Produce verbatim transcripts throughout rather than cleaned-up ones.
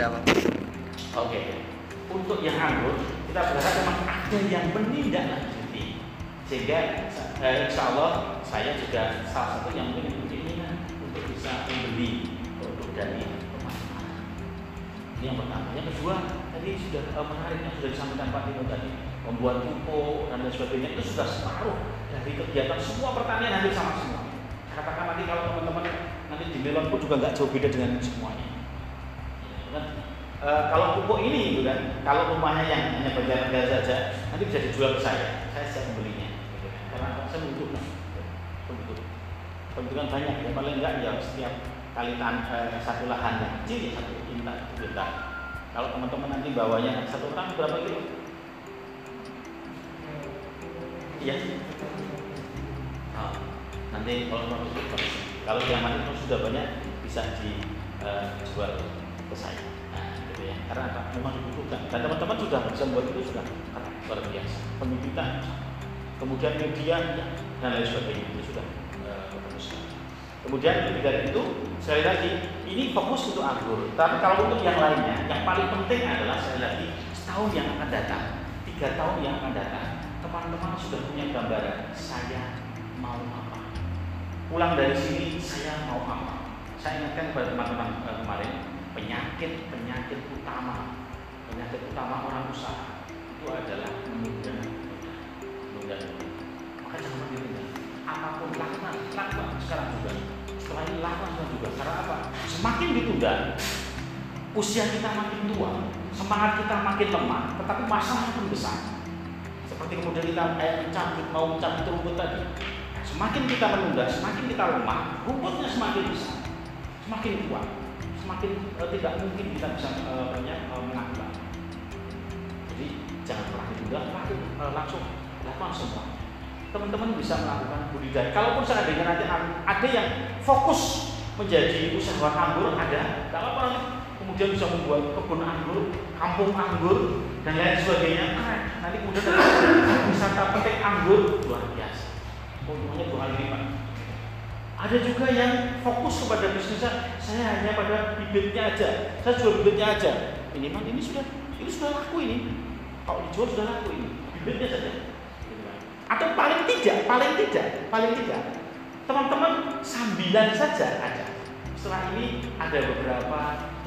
Insya Allah. Oke, okay. Untuk yang anggur kita berharap memang ada yang menindaklanjuti sehingga eh, Insya Allah saya juga salah satu yang mungkin berkeinginan untuk bisa membeli produk dari rumah. Ini yang pertama. Yang kedua tadi sudah eh, menarik yang sudah disampaikan Pak Dino tadi, membuat pupuk dan lain sebagainya itu sudah separuh dari kegiatan semua pertanian hampir sama semua. Katakan nanti kalau teman-teman nanti di melon pun juga nggak jauh beda dengan semuanya. Nah, e, kalau pupuk ini gitu kan, kalau rumahnya yang hanya berjalan biasa saja, nanti bisa dijual ke saya, saya siap membelinya. Gitu kan. Karena saya membutuhkan, membutuhkan, membutuhkan banyak. Ya paling enggak ya setiap kali tan eh, satu lahan yang kecil ya satu intan, satu intan. Kalau teman-teman nanti bawanya satu orang berapa kilo? Iya. Oh. Nanti kalau mau kalau zaman itu sudah banyak bisa dijual uh, ke saya, nah, gitu ya. Karena apa? Memang dibutuhkan. Dan teman-teman sudah bisa buat itu sudah luar biasa. Pembibitan, kemudian media dan lain sebagainya itu sudah fokus. Uh, kemudian lebih dari itu, sekali lagi ini fokus untuk anggur. Tapi kalau untuk yang lainnya, yang paling penting adalah sekali lagi setahun yang akan datang, tiga tahun yang akan datang, teman-teman sudah punya gambaran saya mau apa. Pulang dari sini saya mau apa? Saya ingatkan kepada teman-teman eh, kemarin, penyakit penyakit utama penyakit utama orang usaha itu adalah menunda, menunda, maka jangan menunda. Apapun laknat, laknat sekarang juga, setelah ini laknat juga. Karena apa? Semakin ditunda, usia kita makin tua, semangat kita makin lemah, tetapi masalah makin besar. Seperti kemudian kita eh, mencabut mau mencabut rumput tadi. Semakin kita menunda, semakin kita lemah, rumputnya semakin besar, semakin kuat, semakin eh, tidak mungkin kita bisa eh, banyak eh, menangkap. Jadi jangan pernah ditunda, eh, langsung lakukan semua. Teman-teman bisa melakukan budidaya. Kalaupun seandainya nanti ada yang fokus menjadi usahawan anggur, ada. Kalau orang kemudian bisa membuat kebun anggur, kampung anggur dan lain sebagainya, nah, nanti kemudian wisata petik anggur luar biasa. Untungnya dua kali lipat. Ada juga yang fokus kepada bisnisnya, saya hanya pada bibitnya aja, saya jual bibitnya aja. Ini mah ini sudah, ini sudah laku ini. Kalau dijual sudah laku ini, bibitnya saja. Atau paling tidak, paling tidak, paling tidak, teman-teman sambilan saja ada. Setelah ini ada beberapa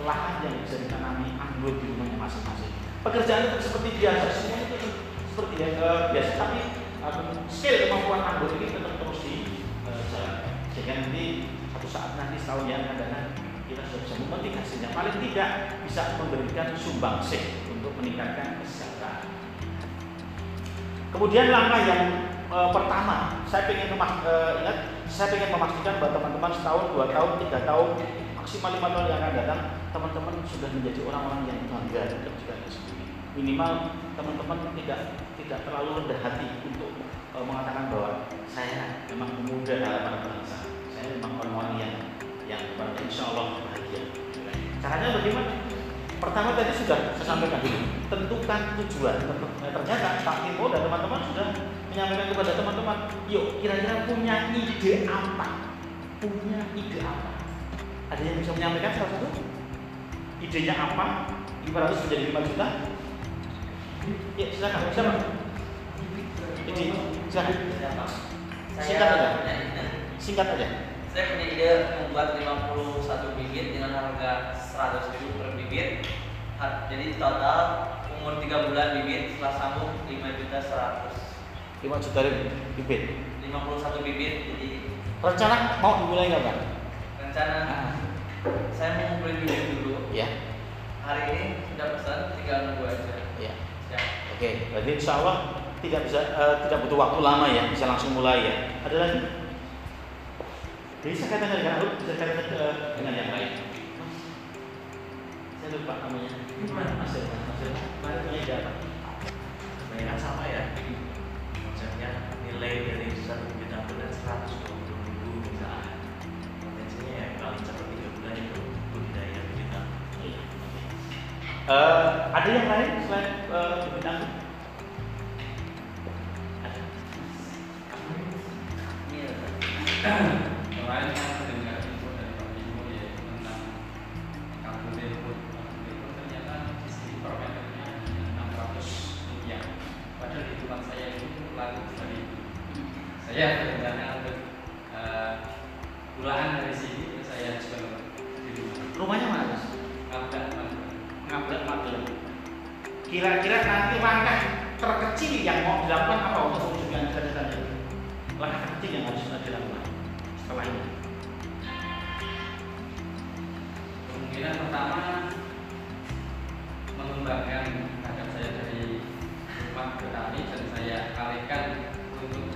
lahan yang bisa ditanami anggur di rumahnya masing-masing. Pekerjaan itu seperti biasa, semua itu seperti uh, biasa, tapi skill kemampuan anggur ini tetap terus dijalankan. Uh, Sehingga nanti satu saat nanti setahun yang akan datang kita sudah bisa memetik hasilnya. Paling tidak bisa memberikan sumbangsih untuk meningkatkan kesejahteraan. Kemudian langkah yang uh, pertama, saya ingin uh, ingat, saya ingin memastikan bahwa teman-teman setahun, dua tahun, tiga tahun, maksimal lima tahun yang akan datang, teman-teman sudah menjadi orang-orang yang bangga dan juga sendiri. Minimal teman-teman tidak tidak terlalu rendah hati untuk e, mengatakan bahwa saya memang pemuda harapan bangsa, saya memang orang-orang yang yang insya Allah bahagia. Caranya bagaimana? Pertama tadi sudah saya sampaikan dulu, tentukan tujuan. Ternyata Pak Timo dan teman-teman sudah menyampaikan kepada teman-teman, yuk kira-kira punya ide apa? Punya ide apa? Ada yang bisa menyampaikan salah satu? Idenya apa? lima ratus menjadi lima juta? Ya, silakan. Siapa? Jadi, silakan. Singkat aja. Singkat aja. Saya punya ide membuat lima puluh satu bibit dengan harga seratus ribu per bibit. Jadi total umur tiga bulan bibit setelah sambung lima juta seratus ribu. lima juta bibit. lima puluh satu bibit. Jadi rencana mau dimulai enggak, Bang? Rencana. Ah. Saya mau ngumpulin bibit dulu. Ya. Hari ini sudah pesan, tinggal nunggu aja. Ya. Oke, berarti insya Allah tidak bisa uh, tidak butuh waktu lama ya, bisa langsung mulai ya. Ada lagi? Jadi saya katakan dengan Arul, saya katakan uh, dengan yang lain. Mas, saya lupa namanya. Mas, mas, mas, namanya siapa? Banyak sama ya. Maksudnya nilai dari satu juta dan seratus dua puluh ribu misalnya. Potensinya ya paling cepat tiga bulan itu budidaya kita. Uh, ada yang lain selain uh, bidang? Ada. Iya. Selain saya mendengar info dari Pak Timo ya tentang kampung telepon, kampung telepon Kira-kira nanti langkah terkecil yang mau dilakukan apa untuk mewujudkan cita-cita itu? Langkah terkecil yang harus dilakukan setelah ini. Kemungkinan pertama mengembangkan bakat saya dari rumah petani dan saya alihkan untuk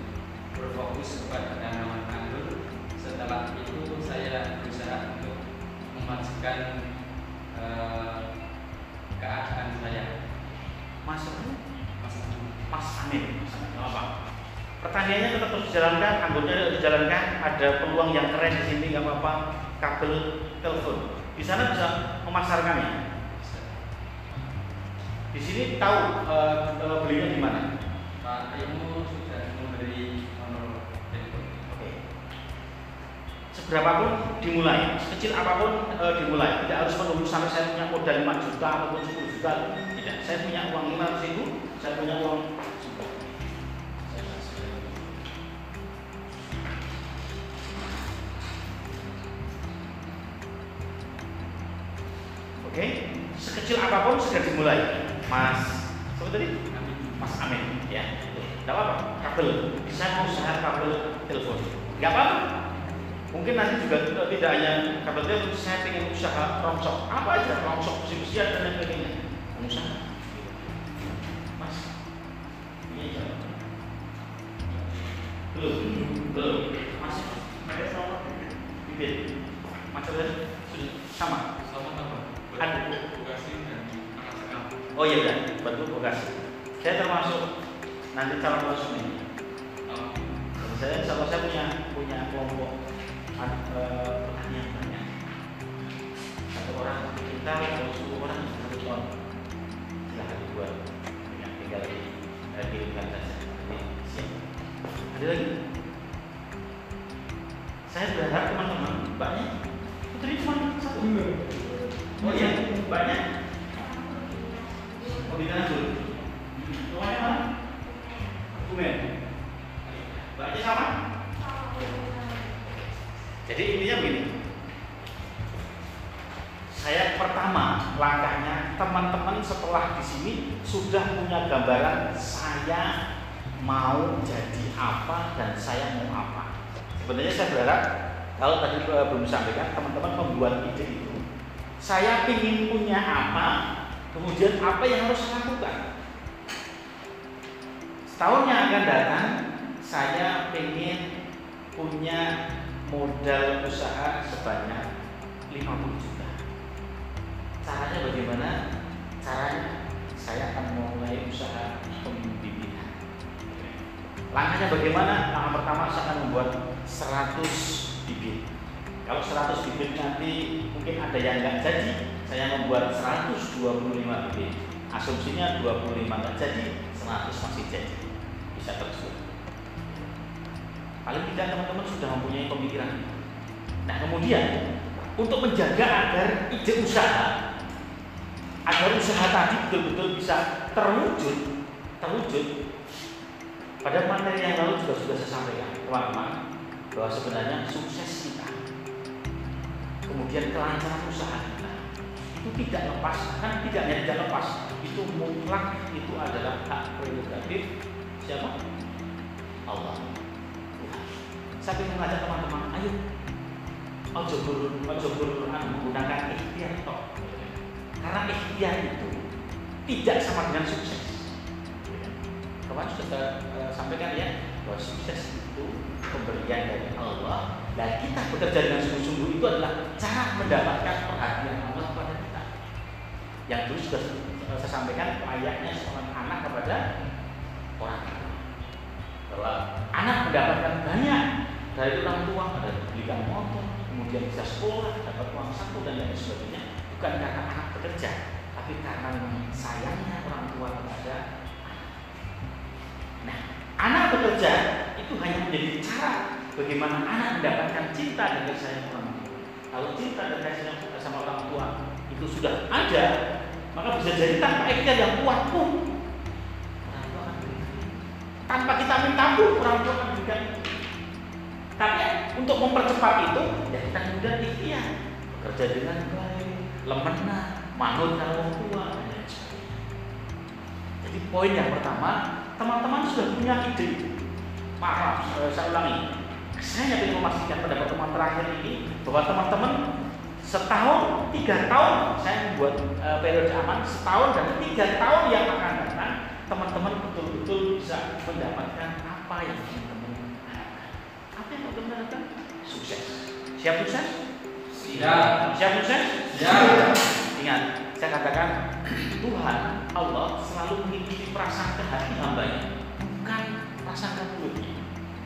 berfokus kepada tanaman anggur. Setelah itu saya berusaha untuk memajukan eh, keadaan saya. Masuk, masuk, mas amin. Apa? Pertanyaannya tetap terus dijalankan, anggurnya dijalankan. Ada peluang yang keren di sini, nggak apa-apa. Kabel telepon di sana bisa memasarkannya. Di sini tahu uh, uh, belinya di mana? Pak Timu sudah memberi nomor telepon. Oke. Seberapapun dimulai, sekecil apapun uh, dimulai. Tidak harus menunggu sampai saya punya modal lima juta ataupun sepuluh juta. Tidak. Saya punya uang lima ratus ribu, saya punya uang sepuluh. Oke. Sekecil apapun sudah dimulai. Mas, apa tadi? Mas Amin, ya. Tidak apa-apa, kabel. Saya mau usaha kabel telepon. Tidak apa-apa. Mungkin nanti juga tidak hanya kabel telepon. Saya ingin usaha rongsok. Apa aja rongsok, besi-besian dan lain sebagainya. Usaha. Mas, ini aja. Belum, belum. Mas, ada sama. Bibit. Mas ada sama. Sama apa? Ada edukasi dan oh iya kan, bantu vokasi. Saya termasuk nanti calon vokasi ini. Oh. Saya sama saya punya punya kelompok pertanian banyak. Satu orang kita atau sepuluh orang satu ton. Silahkan dibuat. Yang tinggal di kirimkan saja. Ini siap. Ada lagi. Saya berharap teman-teman banyak. Putri cuma satu. Oh iya banyak. Kombinasi dulu. Semuanya mana? Kumen. Bahannya sama? Jadi intinya begini. Saya pertama langkahnya teman-teman setelah di sini sudah punya gambaran saya mau jadi apa dan saya mau apa. Sebenarnya saya berharap kalau tadi belum disampaikan teman-teman membuat ide itu. Saya ingin punya apa? Kemudian apa yang harus saya lakukan? Setahun yang akan datang, saya ingin punya modal usaha sebanyak lima puluh juta. Caranya bagaimana? Caranya saya akan mulai usaha pembibitan. Langkahnya bagaimana? Langkah pertama saya akan membuat seratus bibit. Kalau seratus bibit nanti mungkin ada yang nggak jadi, saya membuat seratus dua puluh lima bibit. Asumsinya dua puluh lima nggak jadi, seratus masih jadi. Bisa tersebut. Paling tidak teman-teman sudah mempunyai pemikiran. Nah kemudian untuk menjaga agar ide usaha, agar usaha tadi betul-betul bisa terwujud, terwujud. Pada materi yang lalu juga sudah saya sampaikan teman-teman bahwa sebenarnya sukses kita, kemudian kelancaran usaha kita itu tidak lepas, kan tidak hanya tidak lepas, itu mutlak itu adalah hak prerogatif siapa? Allah. Tuhan. Saya ingin mengajak teman-teman, ayo, ojo berluan menggunakan ikhtiar toh, karena ikhtiar itu tidak sama dengan sukses. Kemarin sudah saya uh, sampaikan ya, bahwa sukses itu pemberian dari Allah. Dan kita bekerja dengan sungguh-sungguh itu adalah cara mendapatkan perhatian Allah kepada kita. Yang dulu sudah saya sampaikan layaknya seorang anak kepada orang tua. Bahwa anak mendapatkan banyak dari orang tua, ada dibelikan motor, kemudian bisa sekolah, dapat uang saku dan lain sebagainya. Bukan karena anak bekerja, tapi karena sayangnya orang tua kepada anak. Nah, anak bekerja itu hanya menjadi cara bagaimana anak mendapatkan cinta dan kasih orang tua. Kalau cinta dan kasih sama orang tua itu sudah ada, maka bisa jadi tanpa ikhtiar yang kuat pun orang tua akan berikan. Tanpa kita minta pun orang tua akan berikan. Tapi untuk mempercepat itu, ya kita mudah ikhtiar, bekerja dengan baik, lemah, manut kalau orang tua dan sebagainya. Jadi poin yang pertama, teman-teman sudah punya ide itu. Maaf, saya ulangi. Saya ingin memastikan pada pertemuan terakhir ini bahwa teman-teman setahun, tiga tahun, saya membuat e, periode aman setahun dan tiga tahun yang akan datang, teman-teman betul-betul bisa mendapatkan apa yang teman-teman harapkan. Apa yang teman-teman harapkan? Sukses. Siap sukses? Siap. Siap sukses? Siap. Ingat, saya katakan Tuhan Allah selalu mengikuti perasaan ke hati hambanya, bukan perasaan ke mulutnya.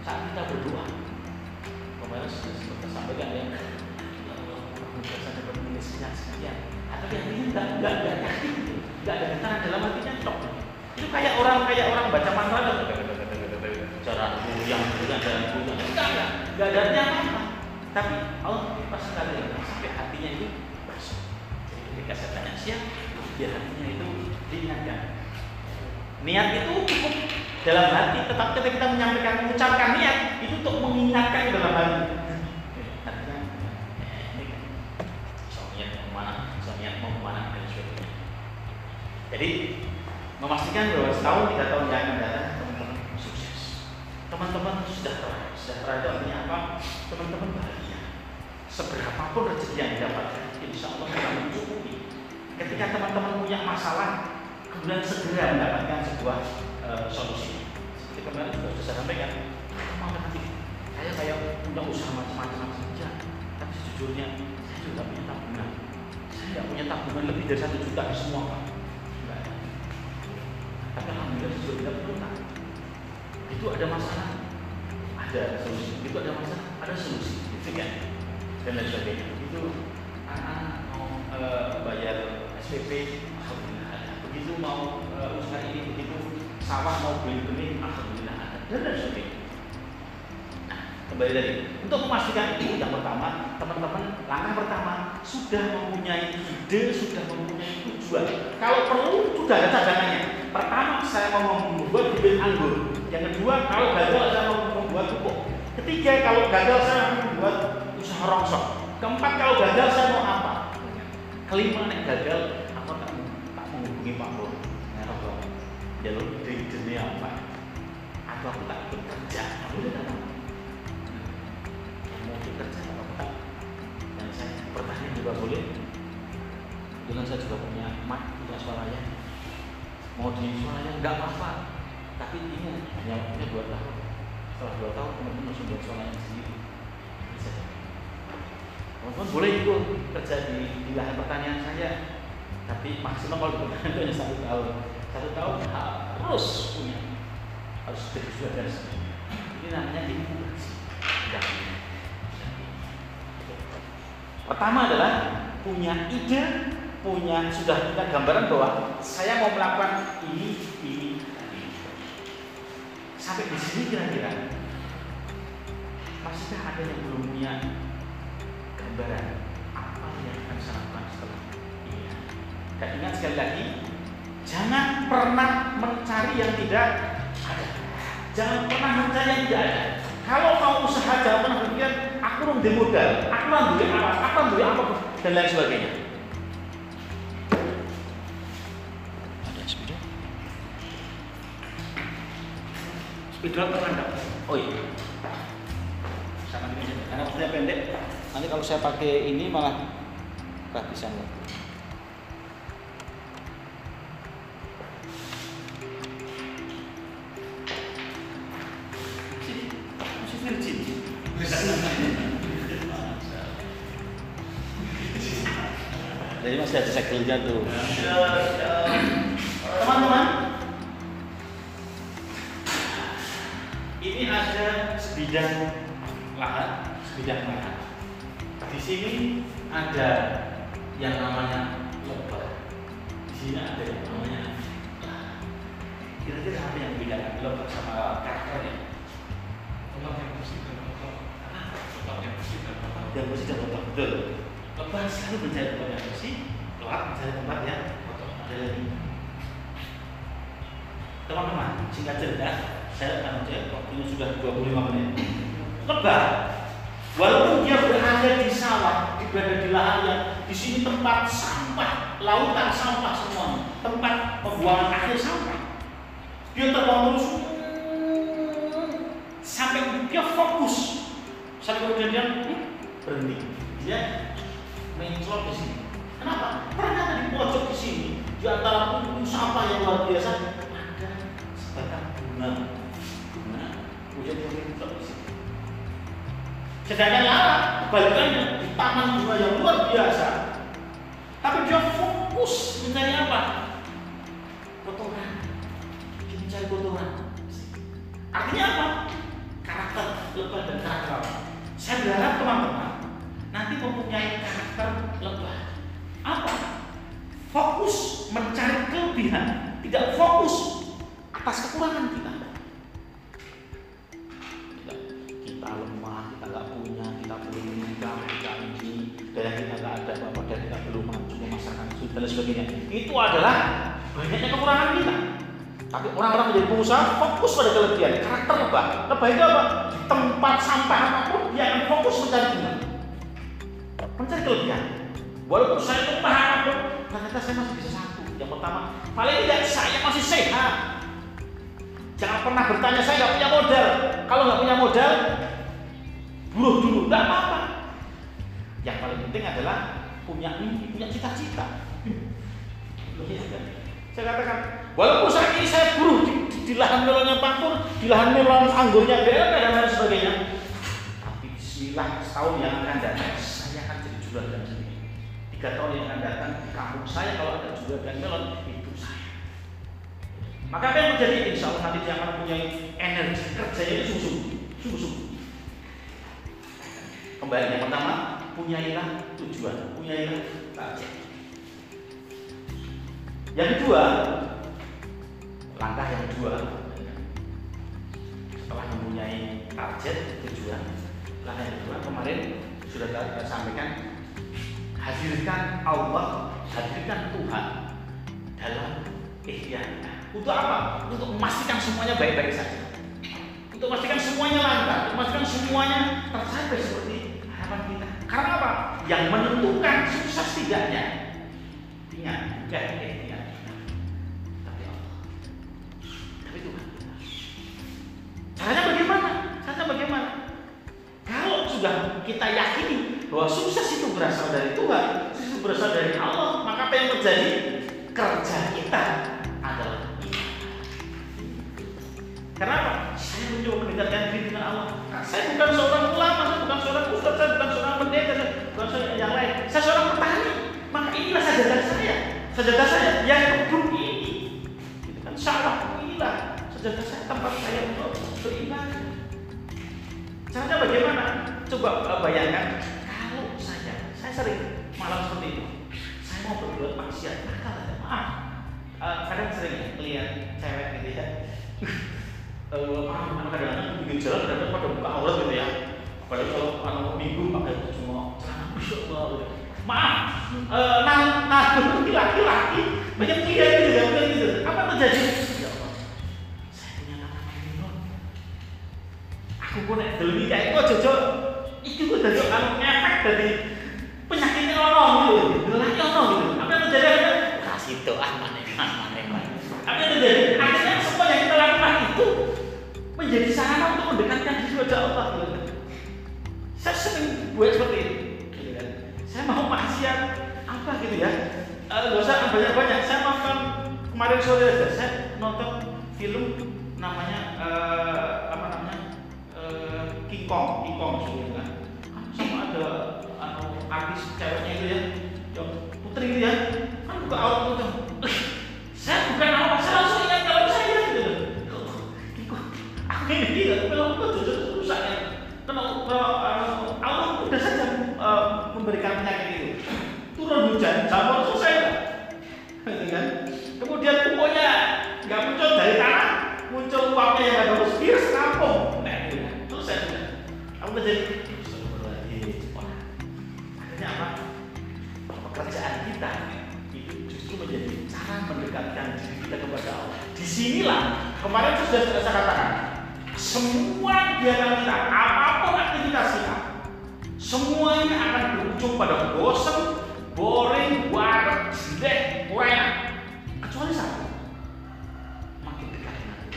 Saat kita berdoa, kemarin sudah sempat sampaikan ya, ya Allah, semoga saya dapat menulisnya sekalian. Atau yang ini tidak tidak tidak yakin, tidak ada getaran dalam hatinya, cok. Itu kayak orang kayak orang baca mantra, cara yang bukan jalan bukan, tidak ada, tidak ada apa-apa. Tapi Allah pas sekali sampai hatinya itu bersih. Jadi ketika saya tanya siap, dia hatinya itu diingatkan. Niat itu cukup dalam hati, tetap ketika kita menyampaikan, mengucapkan niat itu untuk mengingatkan dalam hati. Artinya, ini kan, soalnya mau kemana, soalnya mau kemana dan sebagainya. Jadi memastikan bahwa setahun tiga tahun yang akan datang teman-teman sukses, teman-teman sejahtera, sejahtera itu artinya apa? Teman-teman bahagia. Seberapapun rezeki yang didapatkan, insya Allah akan mencukupi. Ketika teman-teman punya masalah, kemudian segera mendapatkan sebuah uh, solusi. Seperti kemarin juga sudah saya sampaikan, saya mau aktif, saya kayak punya usaha macam-macam saja, tapi sejujurnya saya juga punya tabungan, saya tidak punya tabungan lebih dari satu juta di semua pak, tidak ada. Tapi alhamdulillah sudah tidak perlu tak. Itu ada masalah, ada solusi. Itu ada masalah, ada solusi. Itu kan dan lain sebagainya. Itu anak mau uh, bayar S P P. Begitu mau uh, usaha ini, begitu sawah mau beli benih, alhamdulillah ada dan sebagainya. Nah, kembali lagi untuk memastikan itu yang pertama, teman-teman langkah pertama sudah mempunyai ide, sudah mempunyai tujuan. Kalau perlu sudah ada cadangannya. Pertama saya mau membuat bibit anggur. Yang kedua kalau gagal saya mau membuat pupuk. Ketiga kalau gagal saya mau membuat usaha rongsok. Keempat kalau gagal saya mau apa? Kelima yang gagal hubungi Pak Bor, ngerokok, jalur dari dunia apa? Atau aku tak ikut kerja, aku udah tahu. Yang mau ikut kerja apa tak? Dan saya pertanyaan juga boleh. Dengan saya juga punya mic, punya suaranya. Mau di suaranya nggak apa-apa, tapi ini hanya punya dua tahun. Setelah dua tahun kemudian langsung buat suaranya sendiri. Bisa. Teman-teman boleh ikut kerja di, di lahan pertanian saya. Tapi maksimal kalau diperlukan hanya satu tahun, satu tahun harus punya, harus berjuang dari sini. Ini namanya inkubasi. Pertama adalah punya ide, punya sudah punya gambaran bahwa saya mau melakukan ini, ini, ini. Sampai di sini kira-kira masihkah ada yang belum punya gambaran apa yang akan saya lakukan setelah? Dan ingat sekali lagi, jangan pernah mencari yang tidak ada. Jangan pernah mencari yang tidak ada. Kalau mau usaha jangan pernah berpikir, aku belum di modal, aku belum beli alat, aku belum beli apa dan lain sebagainya. Ada spidol? Spidol terendam. Oh iya. Sama ini aja. Karena saya pendek. Nanti kalau saya pakai ini malah kehabisan waktu. Jadi masih ada sekelnya tuh. Teman-teman, ini ada sebidang lahan, sebidang lahan. Di sini ada yang namanya lobang. Di sini ada yang namanya lahan. Kira-kira apa yang membedakan lobang sama karton ya? Lobang yang bersih dan kotor. Lobang yang bersih dan kotor. Yang bersih dan kotor, betul. Lobang selalu mencari tempat yang bersih, lobang mencari tempat yang kotor. Ada lagi. Teman-teman, singkat cerita, saya akan menjawab waktunya sudah dua puluh lima menit. Lobang, walaupun dia berada di sawah, berada di lahan yang di sini tempat sampah, lautan sampah semuanya, tempat pembuangan akhir sampah. dia terbang terus sampai dia fokus, sampai kemudian dia berhenti, dia menclot di sini. Kenapa? Karena tadi pojok di sini di antara punggung sampah yang luar biasa ada sebatang bunga, bunga kemudian dia menclot di sini. Sedangkan Lara kebalikannya di taman bunga yang luar biasa, tapi dia fokus mencari apa? Kotoran. Dia mencari kotoran. Artinya apa? Karakter lebah dan karakter apa? Saya berharap teman-teman nanti mempunyai karakter lebah. Apa? Fokus mencari kelebihan, tidak fokus atas kekurangan kita. Kita, kita lemah, kita nggak punya, kita belum menikah, kita ini, daya kita nggak ada, bapak dan kita belum mampu memasarkan dan sebagainya. Itu adalah banyaknya kekurangan kita. Tapi orang-orang menjadi pengusaha fokus pada kelebihan, karakter lebah. Lebah itu apa? Tempat sampah apapun dia akan fokus mencari kelebihan, mencari kelebihan. Walaupun saya lemah apapun, ternyata saya masih bisa satu. Yang pertama, paling tidak saya masih sehat. Jangan pernah bertanya saya nggak punya modal. Kalau nggak punya modal, buruh dulu, nggak apa-apa. Yang paling penting adalah punya mimpi, punya cita-cita. Saya katakan, walaupun saat ini saya buruh di, di, di lahan melonnya Pangkur, di lahan melon anggurnya B L P dan lain sebagainya, tapi bismillah setahun yang akan datang saya akan jadi juragan. Tiga tahun yang akan datang di kampung saya kalau ada juragan melon itu saya. Maka apa yang terjadi? Insya Allah nanti dia akan mempunyai energi kerjanya itu sungguh-sungguh, sungguh-sungguh. Kembali yang pertama, punyailah tujuan, punyailah target. Yang kedua, langkah yang kedua setelah mempunyai target tujuan, langkah yang kedua kemarin sudah kita sampaikan. Hadirkan Allah, hadirkan Tuhan dalam ikhtiar. Untuk apa? Untuk memastikan semuanya baik-baik saja, untuk memastikan semuanya lancar, untuk memastikan semuanya tercapai seperti harapan kita. Karena apa? Yang menentukan sukses tidaknya, ingat, bukan ikhtiar, tapi Allah, tapi Tuhan. Caranya bagaimana? Caranya bagaimana? Kalau sudah kita yakini bahwa sukses itu berasal dari Tuhan, sukses itu berasal dari Allah, maka apa yang terjadi? Kerja kita adalah iman. Kenapa? Saya mencoba mendekatkan diri dengan Allah. Nah, saya bukan seorang ulama, saya bukan seorang ustaz, saya bukan seorang pendeta, saya bukan seorang yang lain. Saya seorang petani, maka inilah sajadah saya. Sajadah saya yang kebun ini, itu kan salah, inilah sajadah saya, tempat saya untuk beribadah. Caranya bagaimana? Coba bayangkan. Saya sering malam seperti itu. Saya mau berbuat maksiat, nakal ada maaf. Uh, kadang sering lihat cewek gitu ya. Maaf, uh, kadang-kadang bikin jalan kadang pada buka aurat gitu ya. Padahal kalau anak minggu pakai baju mau gitu. Maaf, uh, nah, nah laki-laki banyak tiga gitu ya, gitu. Apa terjadi? Ya Allah, saya punya nama Minun. Aku pun yang demi kayak kok jojo. Itu gue jojo anu ngepek dari penyakitnya orang gitu, gelahnya orang gitu. Apa yang terjadi? Kasih doa mana-mana yang lain. Apa yang terjadi? Akhirnya semua yang kita lakukan itu menjadi sarana untuk mendekatkan diri kepada Allah. Gitu. Saya sering buat seperti ini. Gitu kan. Saya mau maksiat apa gitu ya? Gak usah banyak-banyak. Saya nonton kemarin sore aja. Saya nonton film namanya uh, apa namanya uh, King Kong, King Kong gitu kan. Sama ada artis ceweknya itu ya, yang putri itu ya, kan buka aurat itu. Saya bukan aurat, saya langsung ingat kalau saya gitu. Aku ini tidak, kalau aku jujur rusaknya. Kalau Allah sudah saja memberikan penyakit itu, turun hujan, jamur selesai, kan? Kemudian pokoknya nggak muncul dari tanah, muncul uapnya yang ada terus virus kampung. Nah, terus saya, aku jadi pekerjaan kita itu justru menjadi cara mendekatkan diri kita kepada Allah. Disinilah kemarin itu sudah saya katakan, semua kegiatan kita, apapun aktivitas kita, semuanya akan berujung pada bosan, boring, warak, jelek, kurang. Kecuali satu, makin dekat dengan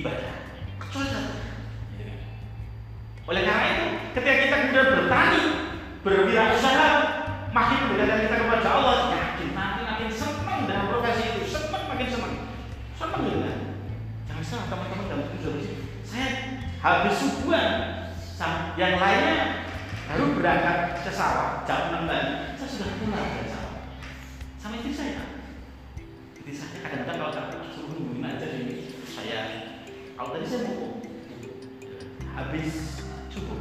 ibadah. Kecuali. Oleh karena itu, ketika kita kemudian bertani, berwirausaha, makin mendekatkan kita kepada Allah, makin nanti makin senang dalam profesi itu, senang makin senang, senang juga. Jangan salah teman-teman dalam profesi, saya habis subuhan, yang lainnya baru berangkat ke sawah jam enam tadi, saya sudah pulang dari sawah. Sama istri saya, istri saya kadang-kadang kalau tak suruh nungguin aja ini, saya kalau tadi saya mau habis cukup.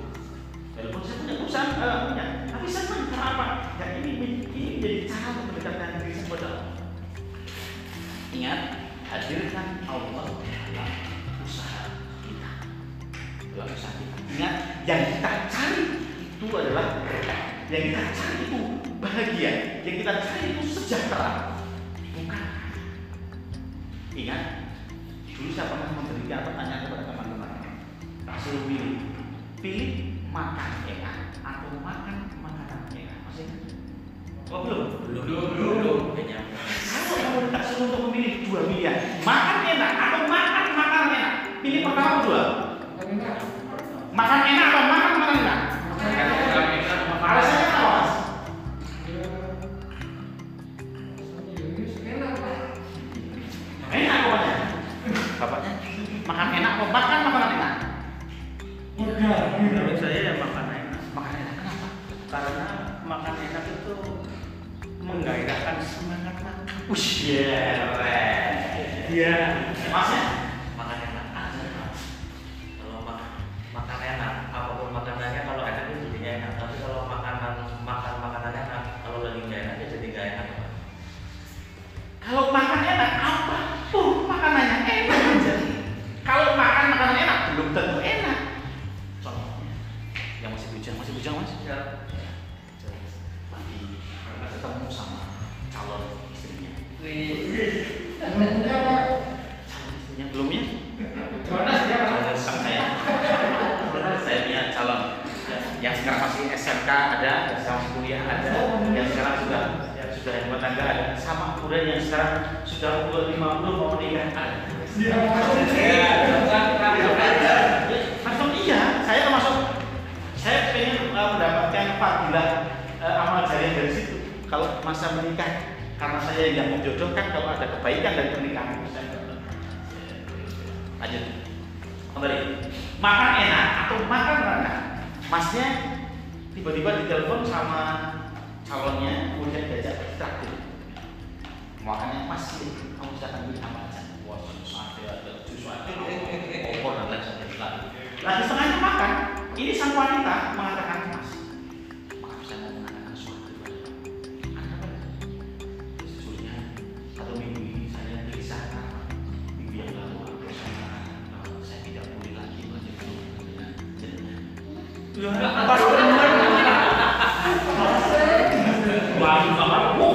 Walaupun saya punya urusan, uh, punya, tapi senang kenapa? Ya ini, ini menjadi cara mendekatkan diri kepada Allah. Ingat, hadirkan Allah dalam usaha kita, dalam usaha kita. Ingat, yang kita cari itu adalah berkah, yang kita cari itu bahagia, yang kita cari itu sejahtera, bukan. Ingat, dulu saya pernah memberikan pertanyaan kepada teman-teman. Tak suruh pilih, pilih makan enak atau makan makanan enak, maksudnya? Oh belum, belum, belum, belum, belum. Kalau kamu tak suruh untuk memilih dua pilihan, makan enak atau makan makanan enak, pilih pertama dua. Makan enak atau makan makanan enak? Alasannya apa? Enak bapaknya, bapaknya makan enak atau makan makanan enak? Menurut saya ya makan enak. Makan enak kenapa? Karena makan enak itu menggairahkan semangat makan. Usia, iya. Maksudnya makan enak aja. Kalau makan makan enak, apapun makanannya kalau enak itu jadinya enak. Tapi kalau makanan makan makanannya enak, kalau lagi nggak enak ya jadi nggak enak. Kalau makan enak apapun makanannya enak aja. Kalau makan makanan enak belum tentu enak. Yang masih bujang, masih bujang mas? Ya. Lagi ketemu sama calon istrinya. Wih. Calon istrinya belum ya? Jonas ya mas. Saya. Saya punya calon. Yang sekarang masih S M K ada, yang kuliah ada, yang sekarang sudah sudah rumah tangga ada, sama kuda yang sekarang sudah umur lima puluh mau menikah ada. Iya. Masuk iya. Saya termasuk. Saya pengen uh, mendapatkan fadilah uh, amal jariah dari situ. Kalau masa menikah, karena saya yang mau jodohkan kalau ada kebaikan dari pernikahan. Lanjut, kembali. Makan enak atau makan enak? Masnya tiba-tiba ditelepon sama calonnya, kemudian diajak traktir. Makanya masih kamu sedang beli apa aja? Wah, suatu ada jus, suatu opor dan lain sebagainya. Lagi sengaja makan, ini sang wanita mengatakan mas, maaf saya mau mengatakan sesuatu kepada Anda benar. Sesungguhnya satu minggu ini saya gelisah karena minggu yang lalu aku saya saya tidak boleh lagi melanjutkan dengan jenengan. Pas benar, lalu kamarmu,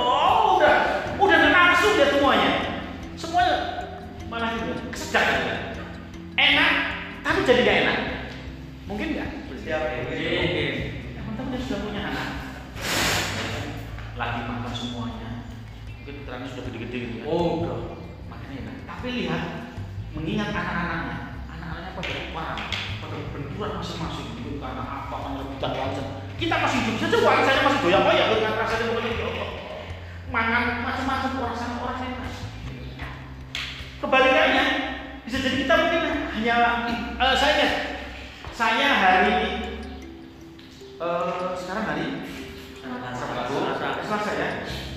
oh udah udah nafsu ya semuanya, semuanya malah kesejahteraan. Enak, tapi jadi gak enak. Mungkin gak? Siapa ya? Teman-teman sudah punya anak, lagi makan semuanya. Mungkin putranya sudah gede-gede gitu ya. Oh, udah. Makanya enak. Tapi lihat, mengingat anak-anaknya, anak-anaknya pada orang, pada benturan masing-masing gitu. Karena apa? Karena rebutan wajah. Kita masih hidup saja, wajahnya masih doyak-doyak. Dengan rasanya begitu. Makan macam-macam orang-orang enak. Kebalikannya. Bisa jadi kita mungkin hanya uh, saya saya hari uh, sekarang hari Sabtu, Selasa ya,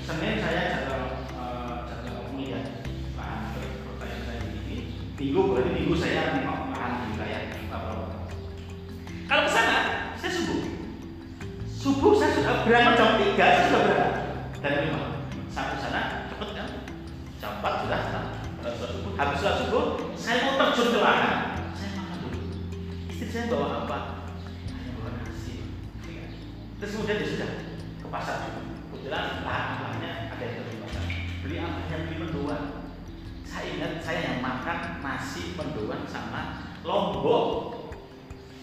Senin saya jadwal jadwal kuliah, bahan pertanyaan saya ini, minggu berarti minggu saya memang bahan juga ya, kalau kesana saya subuh, subuh saya sudah berangkat jam tiga saya sudah berangkat dan lima sampai sana cepet kan, jam empat sudah subuh, habis sholat subuh saya mau terjun ke lahan, saya makan dulu. Istri saya bawa apa? Hanya bawa nasi. Terus kemudian dia sudah ke pasar, kebetulan lahan-lahannya ada yang di pasar, beli apa? Hanya beli mendoan. Saya ingat saya yang makan nasi mendoan sama lombok,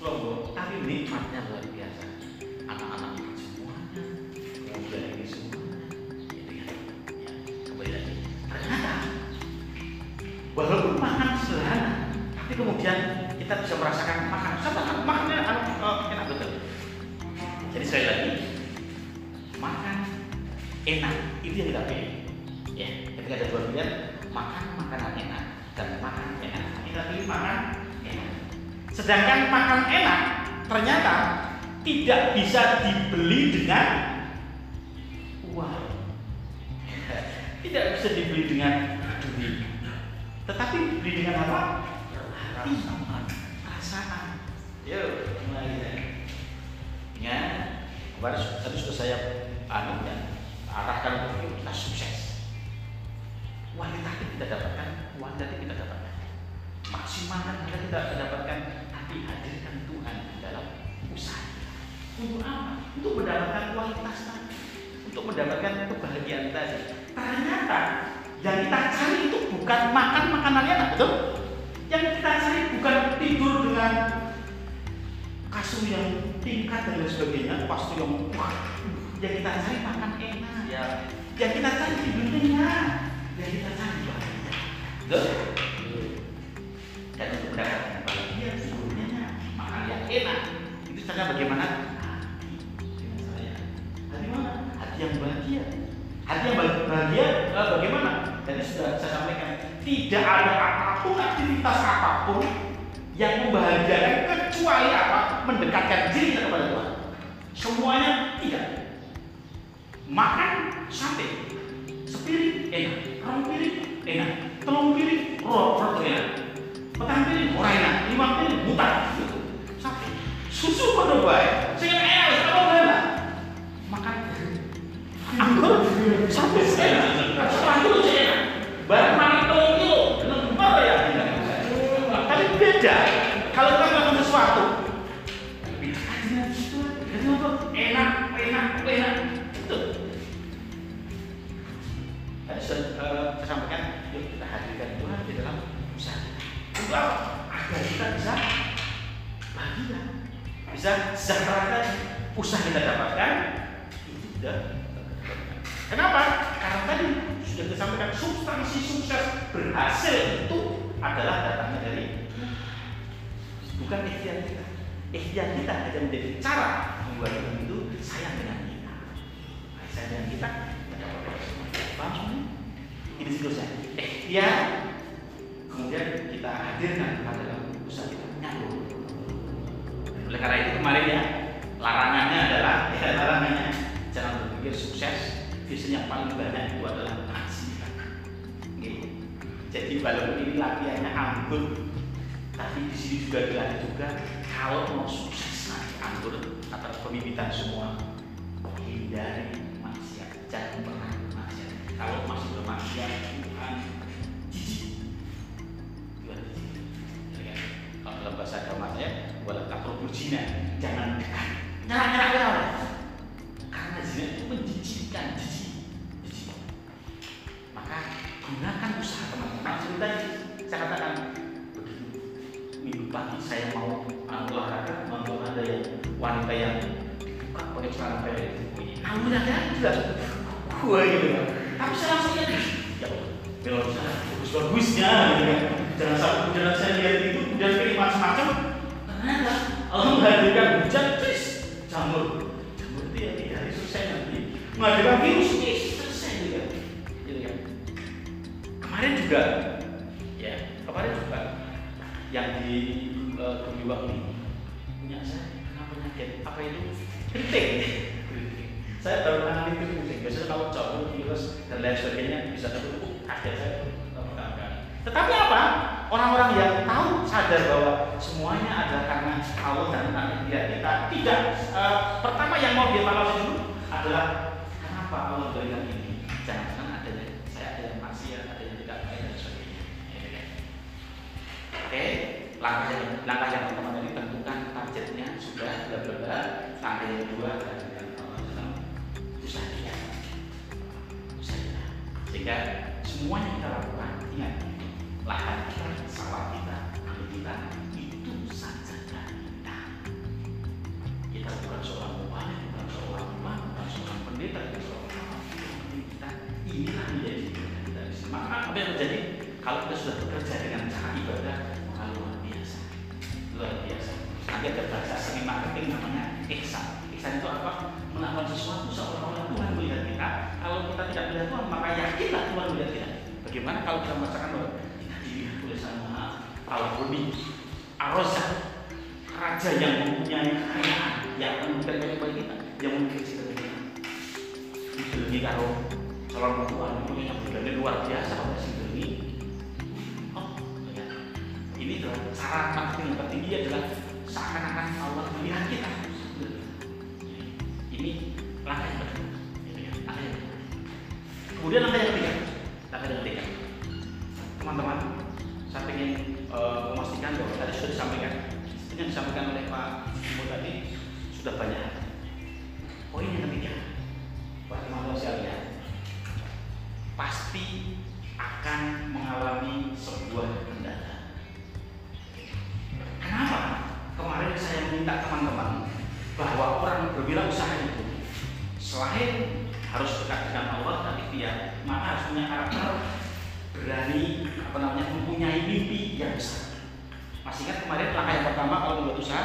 lombok. Tapi nikmatnya luar biasa. Anak-anak makan semuanya, kemudian ini semuanya. Kembali lagi. Ternyata. Wah, kemudian kita bisa merasakan makan. Sama makannya enak betul. Jadi sekali lagi, makan enak itu yang kita pilih. Ya, ketika ada dua pilihan, makan makanan enak dan makan enak, kita pilih makan enak. Sedangkan makan enak ternyata tidak bisa dibeli dengan uang, tidak bisa dibeli dengan duit, tetapi dibeli dengan apa? Hati, perasaan. Yo, mulai ya. Ya, kemarin tadi sudah saya anu ya, arahkan untuk kita sukses. Kualitas yang kita dapatkan, kualitas yang kita dapatkan, maksimalkan kita tidak mendapatkan, tapi hadirkan Tuhan dalam usaha. Untuk apa? Untuk mendapatkan kualitas tadi, untuk mendapatkan kebahagiaan tadi. Ternyata yang kita cari itu bukan makan makanannya, enak, betul? Yang kita cari bukan tidur dengan kasur yang tingkat dan lain sebagainya, pasti yang yang kita cari makan enak, ya. Yang kita cari tidur enak, yang kita cari bahagia, betul? Dan untuk mendapatkan bahagia seluruhnya, makan yang enak itu caranya bagaimana? Yang bahagia, hati yang bahagia bagaimana? Jadi sudah saya sampaikan, tidak ada apapun aktivitas apapun yang membahagiakan kecuali apa? Mendekatkan diri kepada Tuhan. Semuanya tidak. Makan sate, sepiring enak, rong piring enak, telung piring roti enak, petang piring ora enak, lima piring buta. Sate, susu padha bae, sing enak apa enak? Makan anggur, satu enak, setelah itu enak. Barang makan itu lembab ya, tapi beda. Kalau kita makan sesuatu, enak, enak, enak, itu. Saya sampaikan, yuk kita hadirkan Tuhan di dalam usaha. Untuk agar kita bisa bahagia, bisa sejahterakan usaha kita dapatkan itu sudah. Kenapa? Karena tadi sudah disampaikan substansi sukses berhasil itu adalah datangnya dari bukan ikhtiar kita. Ikhtiar kita hanya menjadi cara membuat orang itu sayang dengan kita. Sayang dengan kita, tidak apa-apa. Paham? Ini siklusnya. Ikhtiar, kemudian kita hadirkan pada usaha kita nyambung. Oleh karena itu kemarin ya, larangannya adalah ya, larangannya jangan berpikir sukses. Biasanya yang paling banyak itu adalah maksimal. Jadi walaupun ini latihannya anggur, tapi di sini juga dilatih juga kalau mau sukses nanti anggur atau pemimpinan semua hindari maksiat, jangan pernah maksiat. Kalau masih bermaksiat Tuhan jijik, Tuhan jijik. Kalau dalam bahasa agama saya, walau takut berzina, jangan dekat, jangan nyerah-nyerah. Karena zina itu menjijikkan. Gunakan usaha teman-teman. Sebentar, saya katakan minggu pagi saya mau olahraga, mau ada yang wanita yang dibuka pakai celana pendek itu. Aku udah jelas, gue gitu. Tapi saya langsung lihat, ya belum bisa, bagus-bagusnya. Jangan sampai jangan saya lihat itu, kemudian pilih macam-macam. Ternyata Allah menghadirkan hujan, terus jamur, jamur itu ya tidak selesai nanti. Menghadirkan virus ini selesai juga. Kemarin juga, ya kemarin juga yang di Kembiwang ini punya saya kenapa penyakit apa itu keriting. Saya baru mengalami keriting. Biasanya kalau cowok virus dan lain sebagainya bisa tertutup ada saya terangkan. Tetapi apa? Orang-orang yang tahu sadar bahwa semuanya adalah karena Allah dan takdir kita tidak. Uh, pertama yang mau dia tahu dulu adalah kenapa Allah berikan ini. Jangan-jangan ada yang saya ada yang maksiat. Oke, langkah yang langkah yang pertama tadi tentukan targetnya sudah bla bla bla. Langkah yang kedua dan dalam usaha kita, usaha kita. Sehingga semuanya kita lakukan ingat lahan kita, sawah kita, ambil kita itu saja kita. Kita bukan seorang ulama, bukan seorang imam, bukan seorang pendeta, bukan seorang apa. Kita inilah menjadi kita. Maka apa yang terjadi? Kalau kita sudah bekerja dengan cara ibadah, mengalami dia berbahasa seni marketing namanya ihsan. Ihsan itu apa? Melakukan sesuatu seolah-olah Tuhan melihat kita. Kalau kita tidak melihat Tuhan, maka yakinlah Tuhan melihat kita. Bagaimana kalau kita merasakan bahwa kita dilihat oleh sama Al-Huni, Ar-Razak, raja yang mempunyai kekayaan, yang memberikan banyak bagi kita, yang memberikan kita dengan Sidoni karo calon mertua punya keberanian luar biasa oleh Sidoni. Oh, ya. Ini adalah cara marketing yang tertinggi, adalah seakan-akan Allah melihat kita. Ini langkah yang pertama. Kemudian langkah yang ketiga, langkah yang ketiga, teman-teman, saya ingin uh, memastikan bahwa tadi sudah disampaikan, yang disampaikan oleh Pak Ibu tadi sudah banyak. Poin yang ketiga, buat teman-teman sekalian, pasti akan mengalami sebuah kendala. Kenapa? Kemarin saya minta teman-teman bahwa orang berwirausaha itu selain harus dekat dengan Allah dan ikhtiar, maka harus punya karakter berani, apa namanya, mempunyai mimpi yang besar. Masih ingat kemarin langkah yang pertama kalau membuat usaha,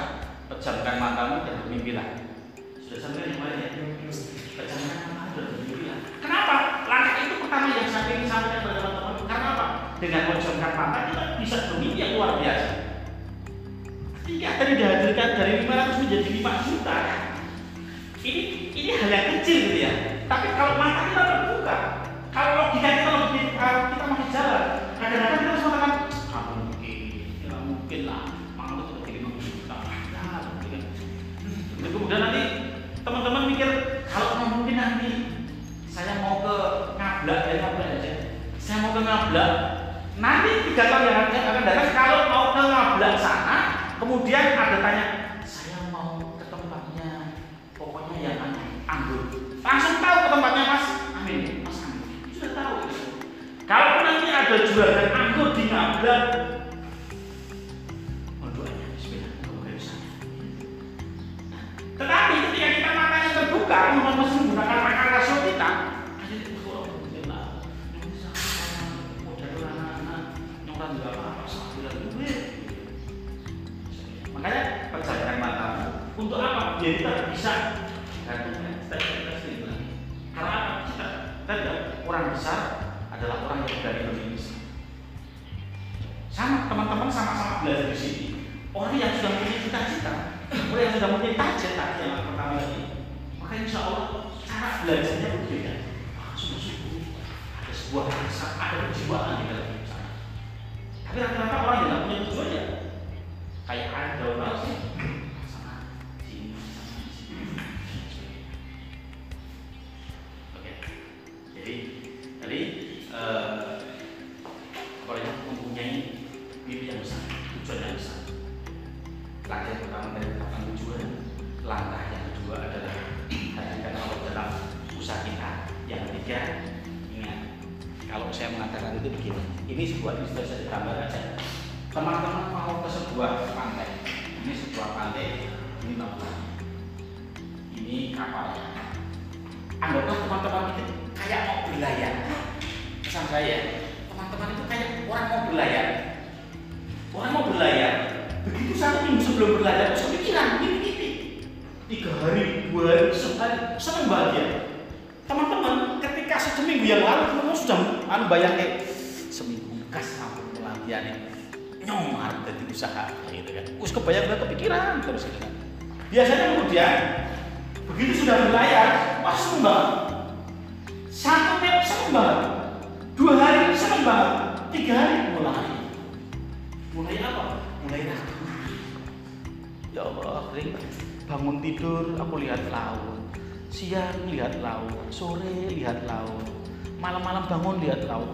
pejamkan matamu dan bermimpilah. Sudah sampai yang kemarin ya, pejamkan matamu dan bermimpilah. Kenapa? Langkah itu pertama yang saya ingin sampaikan kepada teman-teman. Karena apa? Dengan pejamkan mata kita bisa bermimpi yang luar biasa. Ketika tadi dihadirkan dari lima ratus menjadi lima juta, ini ini hal yang kecil gitu ya. Tapi kalau mata kita terbuka, kalau logika kita lebih kita masih jalan, kadang-kadang kita harus mengatakan, ah mungkin, ya mungkin lah, maka itu sudah jadi lima juta, nah, mungkin. Dan kemudian nanti teman-teman mikir, kalau mungkin nanti saya mau ke Ngablak, ya Ngablak aja, saya mau ke Ngablak, nanti tiga tahun yang akan datang, kalau mau ke Ngablak sana, kemudian ada tanya, saya mau ke tempatnya, pokoknya yang anggur. Langsung tahu ke tempatnya Mas Amin, Mas Amin sudah tahu itu. Kalau nanti ada jualan anggur di Ngablak, doanya bismillah, kamu kayak sana. Nah, tetapi ketika kita matanya terbuka, memang masih menggunakan akal rasio kita. Aja itu kalau bismillah, yang bisa mau jadi anak-anak, nyolong jual apa sahaja duit. Makanya pejamkan mata. Untuk apa? Biar kita bisa. Karena kita, kita tidak, orang besar adalah orang yang berani berbisnis. Sama teman-teman sama-sama belajar di sini. Orang yang sudah punya cita-cita, orang yang sudah punya target tadi yang pertama ini, maka insya Allah cara belajarnya berbeda. Sungguh-sungguh ada sebuah rasa, ada kejiwaan di dalam sana. Tapi rata-rata orang yang tidak punya tujuan ya, kayak ada orang sih.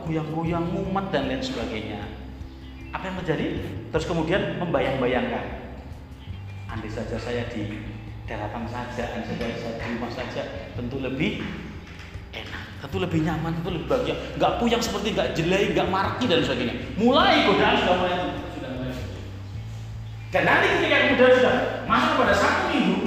Goyang-goyang, mumet dan lain sebagainya. Apa yang terjadi? Terus kemudian membayang-bayangkan, andai saja saya di daratan saja, andai saja saya di rumah saja, tentu lebih enak, tentu lebih nyaman, tentu lebih bahagia. Nggak puyang seperti, nggak jelek, nggak marki dan sebagainya. Mulai godaan sudah mulai, sudah mulai. Dan nanti ketika kemudian sudah masuk pada satu minggu,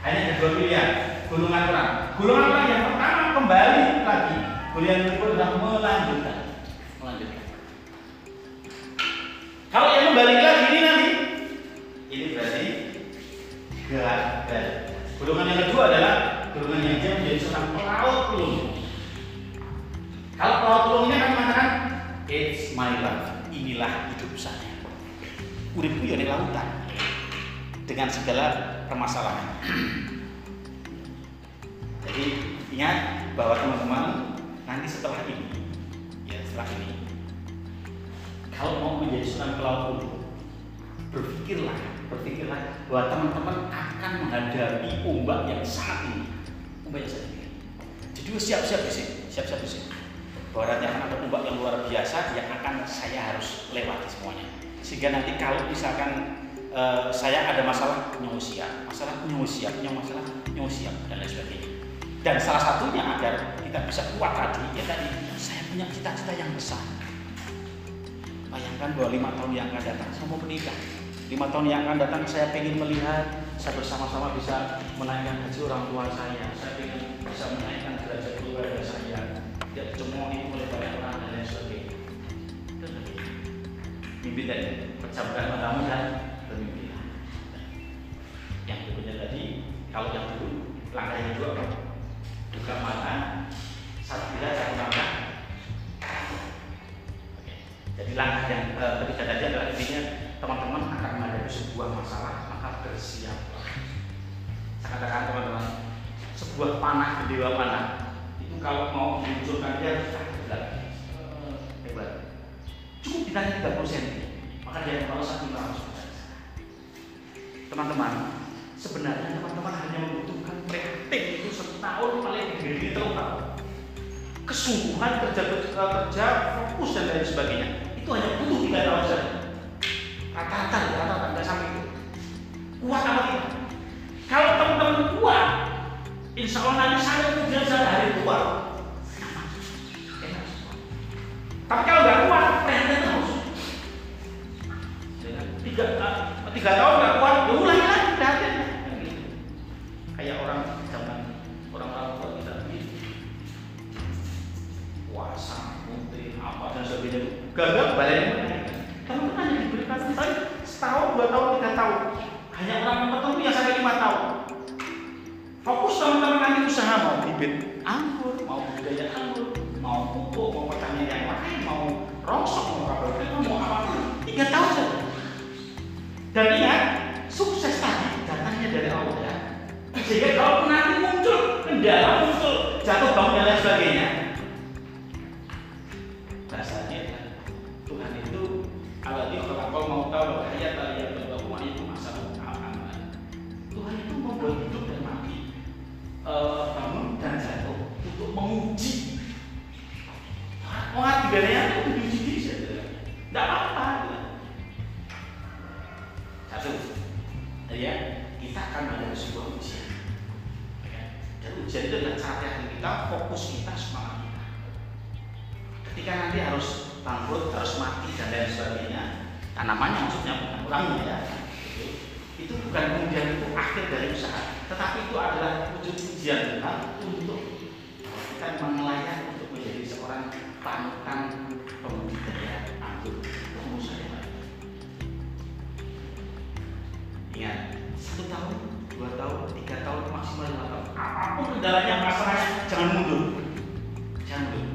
hanya ada dua pilihan, golongan orang. Golongan orang yang pertama kembali lagi. Kuliah lumpur adalah melanjutkan, melanjutkan. Kalau yang membalik lagi ini nanti, ini berarti gagal. Golongan yang kedua adalah golongan yang dia menjadi seorang pelaut tulung. Kalau pelaut tulung ini akan mengatakan, it's my life, inilah hidup saya. Uripku ya di lautan dengan segala permasalahan. Jadi ingat bahwa teman-teman nanti setelah ini, ya setelah ini, kalau mau menjadi seorang pelaut tulung, berpikirlah, berpikirlah bahwa teman-teman akan menghadapi ombak yang sangat tinggi, ombak yang sangat tinggi. Jadi siap-siap di sini, siap-siap di sini. Baratnya akan ada ombak yang luar biasa yang akan saya harus lewati semuanya. Sehingga nanti kalau misalkan uh, saya ada masalah nyusiap, masalah nyusiap, masalah nyusiap dan lain sebagainya. Dan salah satunya agar kita bisa kuat tadi, ya tadi saya punya cita-cita yang besar. Bayangkan bahwa lima tahun yang akan datang saya mau menikah. Lima tahun yang akan datang saya ingin melihat saya bersama-sama bisa menaikkan gaji orang tua saya. Saya ingin bisa menaikkan derajat keluarga saya. Tidak dicemoohi oleh banyak orang dan lain sebagainya. Mimpi tadi, pejamkan matamu dan bermimpilah. Yang berikutnya tadi, kalau yang dulu langkah yang kedua apa? Buka mata, satu bila satu langkah. Jadi langkah yang eh, ketiga tadi adalah intinya teman-teman akan menghadapi sebuah masalah, maka bersiaplah. Saya katakan teman-teman, sebuah panah, dewa panah itu kalau mau dimunculkan dia harus hebat, hebat. Cukup ditarik tiga puluh sentimeter, maka dia akan merasa seratus persen. Teman-teman, sebenarnya teman-teman hanya membutuhkan praktik itu setahun paling tiga tahun, kesungguhan kerja kerja fokus dan lain sebagainya. Itu hanya butuh tiga tahun saja. Rata-rata, rata-rata nggak sampai itu. Kuat apa tidak? Kalau teman-teman kuat, insya Allah nanti saya kemudian sehari kuat. Tapi kalau nggak kuat, pengen terus. Tiga, tiga tahun nggak kuat, ulangi lagi, perhatian. Kayak orang zaman orang-orang tua kita puasa, putih, apa dan sebagainya. Gagal balik. Teman-teman hanya diberikan setahun, dua tahun, tiga tahun. Hanya orang yang bertemu yang sampai lima tahun. Fokus teman-teman nanti usaha mau bibit anggur, mau budidaya anggur, mau pupuk, mau pertanian yang lain, mau rongsok, mau kabel, mau apa-apa. Tiga tahun saja. Dan ingat, sukses tadi datangnya dari Allah ya. Sehingga kalau nanti muncul kendala, muncul jatuh bangun dan lain sebagainya. Bahasanya Tuhan itu Allah itu kalau mau tahu bahaya tadi yang berlaku itu masalah aman. Tuhan itu membuat hidup dan mati, bangun e, dan jatuh untuk menguji. Orang tiganya itu menguji diri saja, tidak apa-apa. Satu, ya kita akan menghadapi sebuah ujian. Dan ujian itu adalah cara kita fokus kita semangat. Ketika nanti harus bangkrut, harus mati dan lain sebagainya, tanamannya maksudnya bukan orangnya ya, itu bukan kemudian itu akhir dari usaha, tetapi itu adalah wujud ujian kita untuk kita menelayan untuk menjadi seorang panutan pembudidaya anggur, pengusaha yang lain. Ingat, satu tahun, dua tahun, tiga tahun, maksimal lima tahun. Apapun kendalanya, masalahnya, jangan mundur, jangan mundur.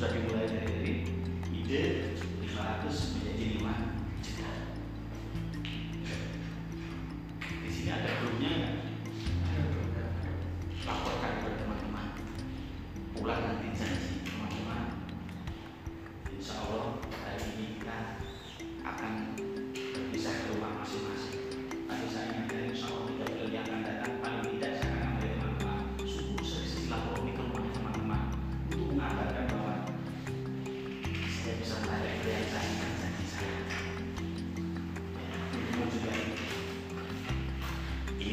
Sudah dimulai dari ide lima ratus menjadi lima juta. Di sini ada grupnya, ada grupnya. Laporkan kepada teman-teman. Pulang nanti janji teman-teman. Insya Allah hari ini kita akan berpisah ke rumah masing-masing. Tapi saya ingatkan Insya Allah tiga bulan yang akan datang paling tidak saya akan ambil teman-teman. Sungguh sering silaturahmi ke rumahnya teman-teman untuk mengabarkan bahwa bisa menarik yang saya inginkan saya. Ini juga ini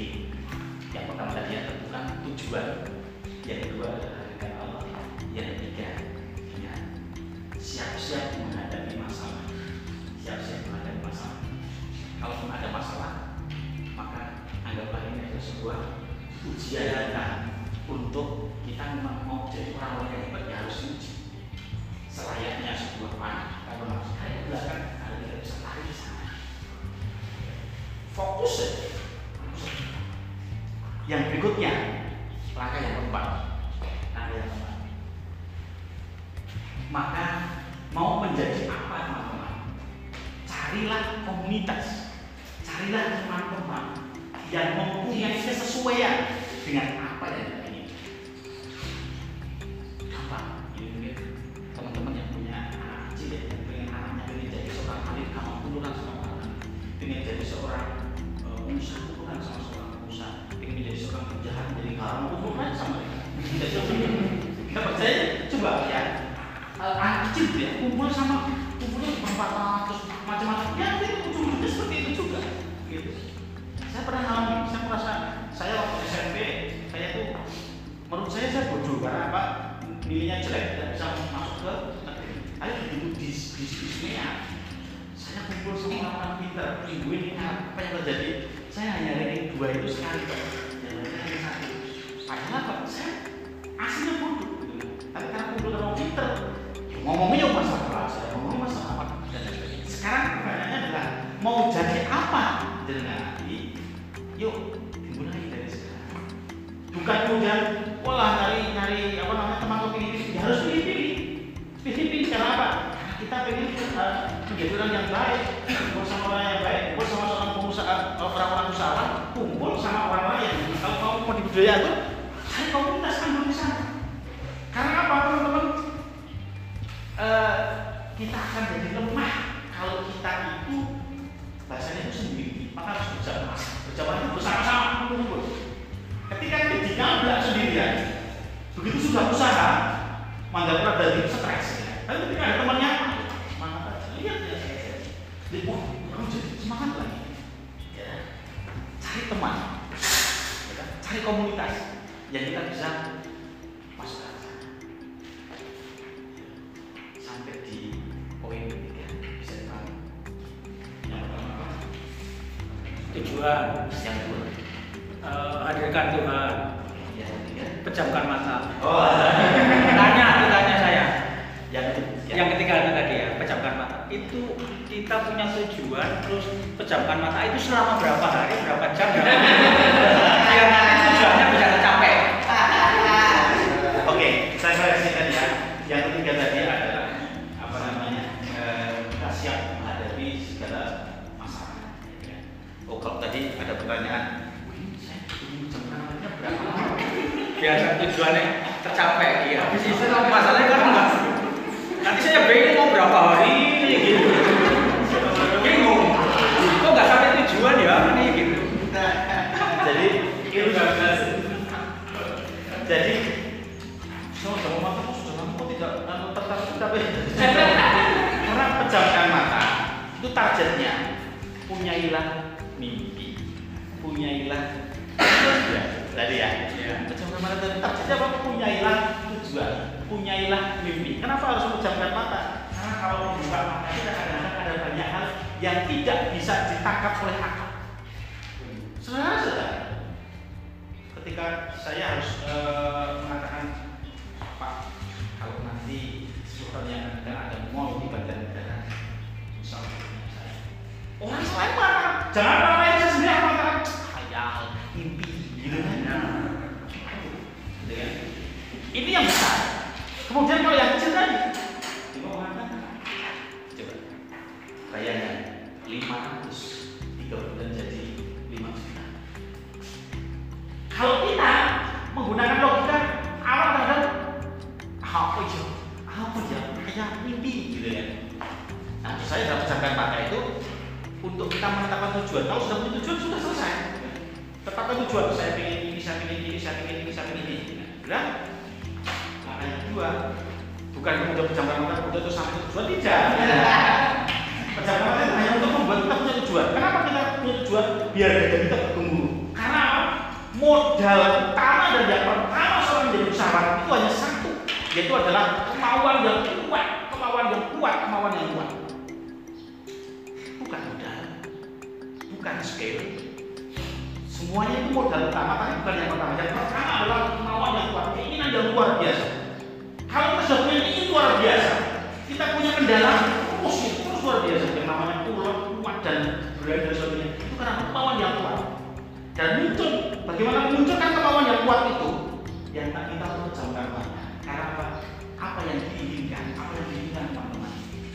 yang pertama tadi yang tentukan tujuan, yang kedua adalah dengan Allah, yang ketiga dengan siap-siap menghadapi masalah, siap-siap menghadapi masalah. opposite. Yang berikutnya, langkah yang keempat. Langkah yang keempat. Maka mau menjadi apa teman-teman? Carilah komunitas, carilah teman-teman yang mempunyai kesesuaian dengan apa yang kita ingin. Gampang, ini mungkin teman-teman yang punya anak kecil ya, yang pengen anaknya ingin jadi seorang alim, kamu turunan sama orang, ingin jadi seorang pengusaha, turunan sama seorang pengusaha, ingin menjadi seorang penjahat, jadi kamu turunan sama mereka. Tidak Tidak percaya? Coba ya. Anak kecil ya, kumpul sama kumpulnya empat ratus macam-macam. Ya, itu ujung-ujungnya seperti itu juga. Gitu. Saya pernah alami, saya merasa saya waktu S M P saya tuh menurut saya saya bodoh karena apa? Nilainya jelek, tidak bisa masuk ke negeri. Ayo dulu dis-dis-disnya. Saya kumpul sama orang pintar, minggu ini apa yang terjadi? Saya hanya ranking dua itu sekali, yang lainnya hanya satu. Padahal apa? Saya aslinya bodoh, tapi karena kumpul sama orang pintar, ngomongnya masalah bahasa, ngomongnya masalah apa dan sebagainya. Sekarang pertanyaannya adalah mau jadi apa jadi? Yuk dimulai dari sekarang. Bukan kemudian, walah nyari nyari apa namanya teman teman ini, ya harus pilih pilih, pilih pilih karena apa? Kita pengen uh, menjadi orang yang baik, kumpul sama orang yang baik, kumpul sama orang pengusaha, orang-orang usaha, kumpul sama orang lain. Kalau kamu mau dibudaya itu, cari komunitas kamu di sana. Karena apa teman-teman? Uh, kita akan jadi lemah kalau kita itu bahasanya itu sendiri, maka harus berjamaah. Berjamaah itu bersama-sama mengumpul. Ketika ketika tidak sendirian, begitu sudah usaha, mandang berarti stres. Ya. Tapi ketika ada temannya, semangat aja. Lihat ya, jadi wah, kamu jadi semangat lagi. Ya. Cari teman, ya. Cari komunitas yang kita bisa masuk ke sana. Sampai di poin ketiga bisa dipahami. Yang pertama tujuan, yang kedua uh, hadirkan Tuhan, yang ketiga pejamkan mata. Oh, tanya tanya saya. Yang ketiga, yang ketiga itu tadi ya, pejamkan mata. Itu kita punya tujuan terus pejamkan mata itu selama berapa hari, berapa jam? Biar nanti tujuannya bisa tercapai. Oke, saya koreksikan ya. Yang ketiga tadi ada. Oh, kalau tadi ada pertanyaan, biasa tujuannya tercapai, iya. Habis itu masalahnya kan enggak. Nanti saya bingung mau berapa hari ini gitu. Bingung. Kok nggak sampai tujuan ya ini gitu. Jadi itu jelas. Jadi semua sama mata kok sudah lama kok tidak tertarik tapi orang pejamkan mata itu targetnya punyailah mimpi, punyailah tujuan tadi ya. Pejamkan mata tadi targetnya apa? Punyailah tujuan, punyailah mimpi. Kenapa harus pejamkan mata? Karena kalau membuka mata kita kadang-kadang ada banyak hal yang tidak bisa ditangkap oleh akal. Sederhana. Ketika saya harus uh, mengatakan Pak, kalau nanti sebenarnya ada mall di badan negara, misalnya orang selain mata, jangan orang lain sendiri yang mengatakan khayal, mimpi, gitu kan. Ini yang besar. Kemudian kalau yang kecil tadi, coba mengatakan, coba bayangkan lima ratus tiga bulan jadi lima juta. Kalau kita menggunakan logika awal terhadap apa ya, apa ya, khayal, mimpi, gitu kan. Nah, saya dalam pejamkan mata itu. Untuk kita menetapkan tujuan, kalau sudah punya tujuan sudah selesai. Tetapkan tujuan, saya ingin ini, saya ingin ini, saya ingin ini, saya ingin ini. Nah, langkah yang kedua, bukan kemudian pejamkan mata kemudian itu sampai tujuan, tidak. Pejamkan mata hanya untuk membuat kita punya tujuan. Kenapa kita punya tujuan? Biar daya kita bertumbuh. Karena modal utama dan yang pertama seorang menjadi usahawan itu hanya satu, yaitu adalah kemauan yang kuat, kemauan yang kuat, kemauan yang kuat. Bukan modal, bukan skill. Semuanya itu modal utama, tapi bukan yang pertama. Yang pertama adalah kemauan yang kuat, keinginan yang luar biasa. Kalau kita sudah punya ini luar biasa, kita punya kendala terus, terus luar biasa. Yang namanya pulau kuat dan budaya dan sebagainya, itu karena kemauan yang kuat. Dan muncul, bagaimana memunculkan kemauan yang kuat itu, yang tak kita perlu jamkan Pak. Karena apa? Apa yang diinginkan, apa yang diinginkan teman-teman.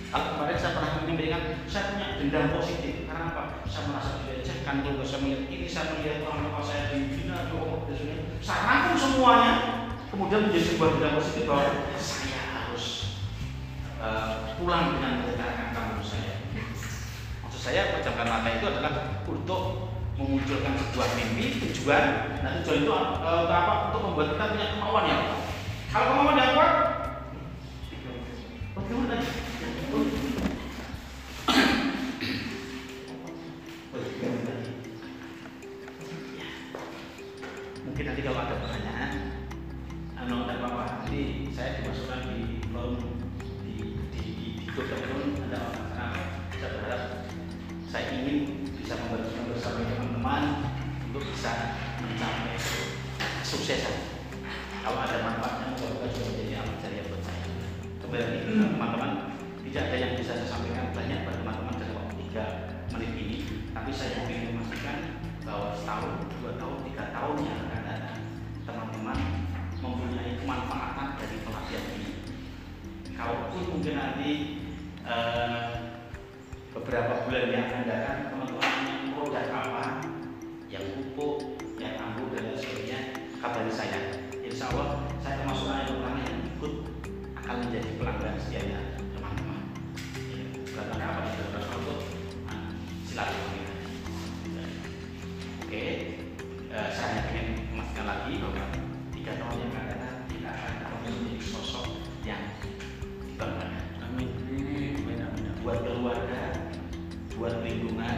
Kalau kemarin saya pernah menyampaikan, saya punya dendam positif. Karena apa? Saya merasa dilecehkan, kalau saya melihat ini, saya melihat orang-orang saya dihina, diomong, dan sebagainya. Saya rangkum semuanya, kemudian menjadi sebuah dendam positif bahwa saya harus uh, pulang dengan mendengarkan kamu saya. Saya pejamkan mata itu adalah untuk memunculkan sebuah mimpi, tujuan. Nah tujuan itu uh, apa? Untuk membuat kita punya kemauan yang kuat. Kalau kemauan yang kuat, bagaimana? Mungkin nanti kalau ada pertanyaan, anu tidak apa-apa. Nanti saya dimasukkan di kolom di di di kolom ada apa? Saya berharap saya ingin bisa membantu bersama teman-teman untuk bisa mencapai kesuksesan. Kalau ada manfaatnya, semoga juga menjadi amal jariah buat saya. Kembali lagi teman-teman, tidak ada yang bisa saya sampaikan banyak pada teman-teman dalam waktu tiga menit ini. Tapi saya ingin memastikan bahwa setahun, dua tahun, tiga tahun yang akan datang, teman-teman mempunyai kemanfaatan dari pelatihan ini. Kalaupun mungkin nanti eh, beberapa bulan yang akan datang teman-teman yang produk apa, yang pupuk, yang ampuh dan sebagainya, kabari saya. Insya Allah saya termasuk orang yang ikut akan menjadi pelanggan setianya teman-teman. Ya, bukan apa di dalam produk, silakan. Oke, uh, saya ingin memastikan lagi bahwa tiga tahun yang akan datang kita akan menjadi sosok yang dibanggakan. Amin. Buat keluarga, buat lingkungan,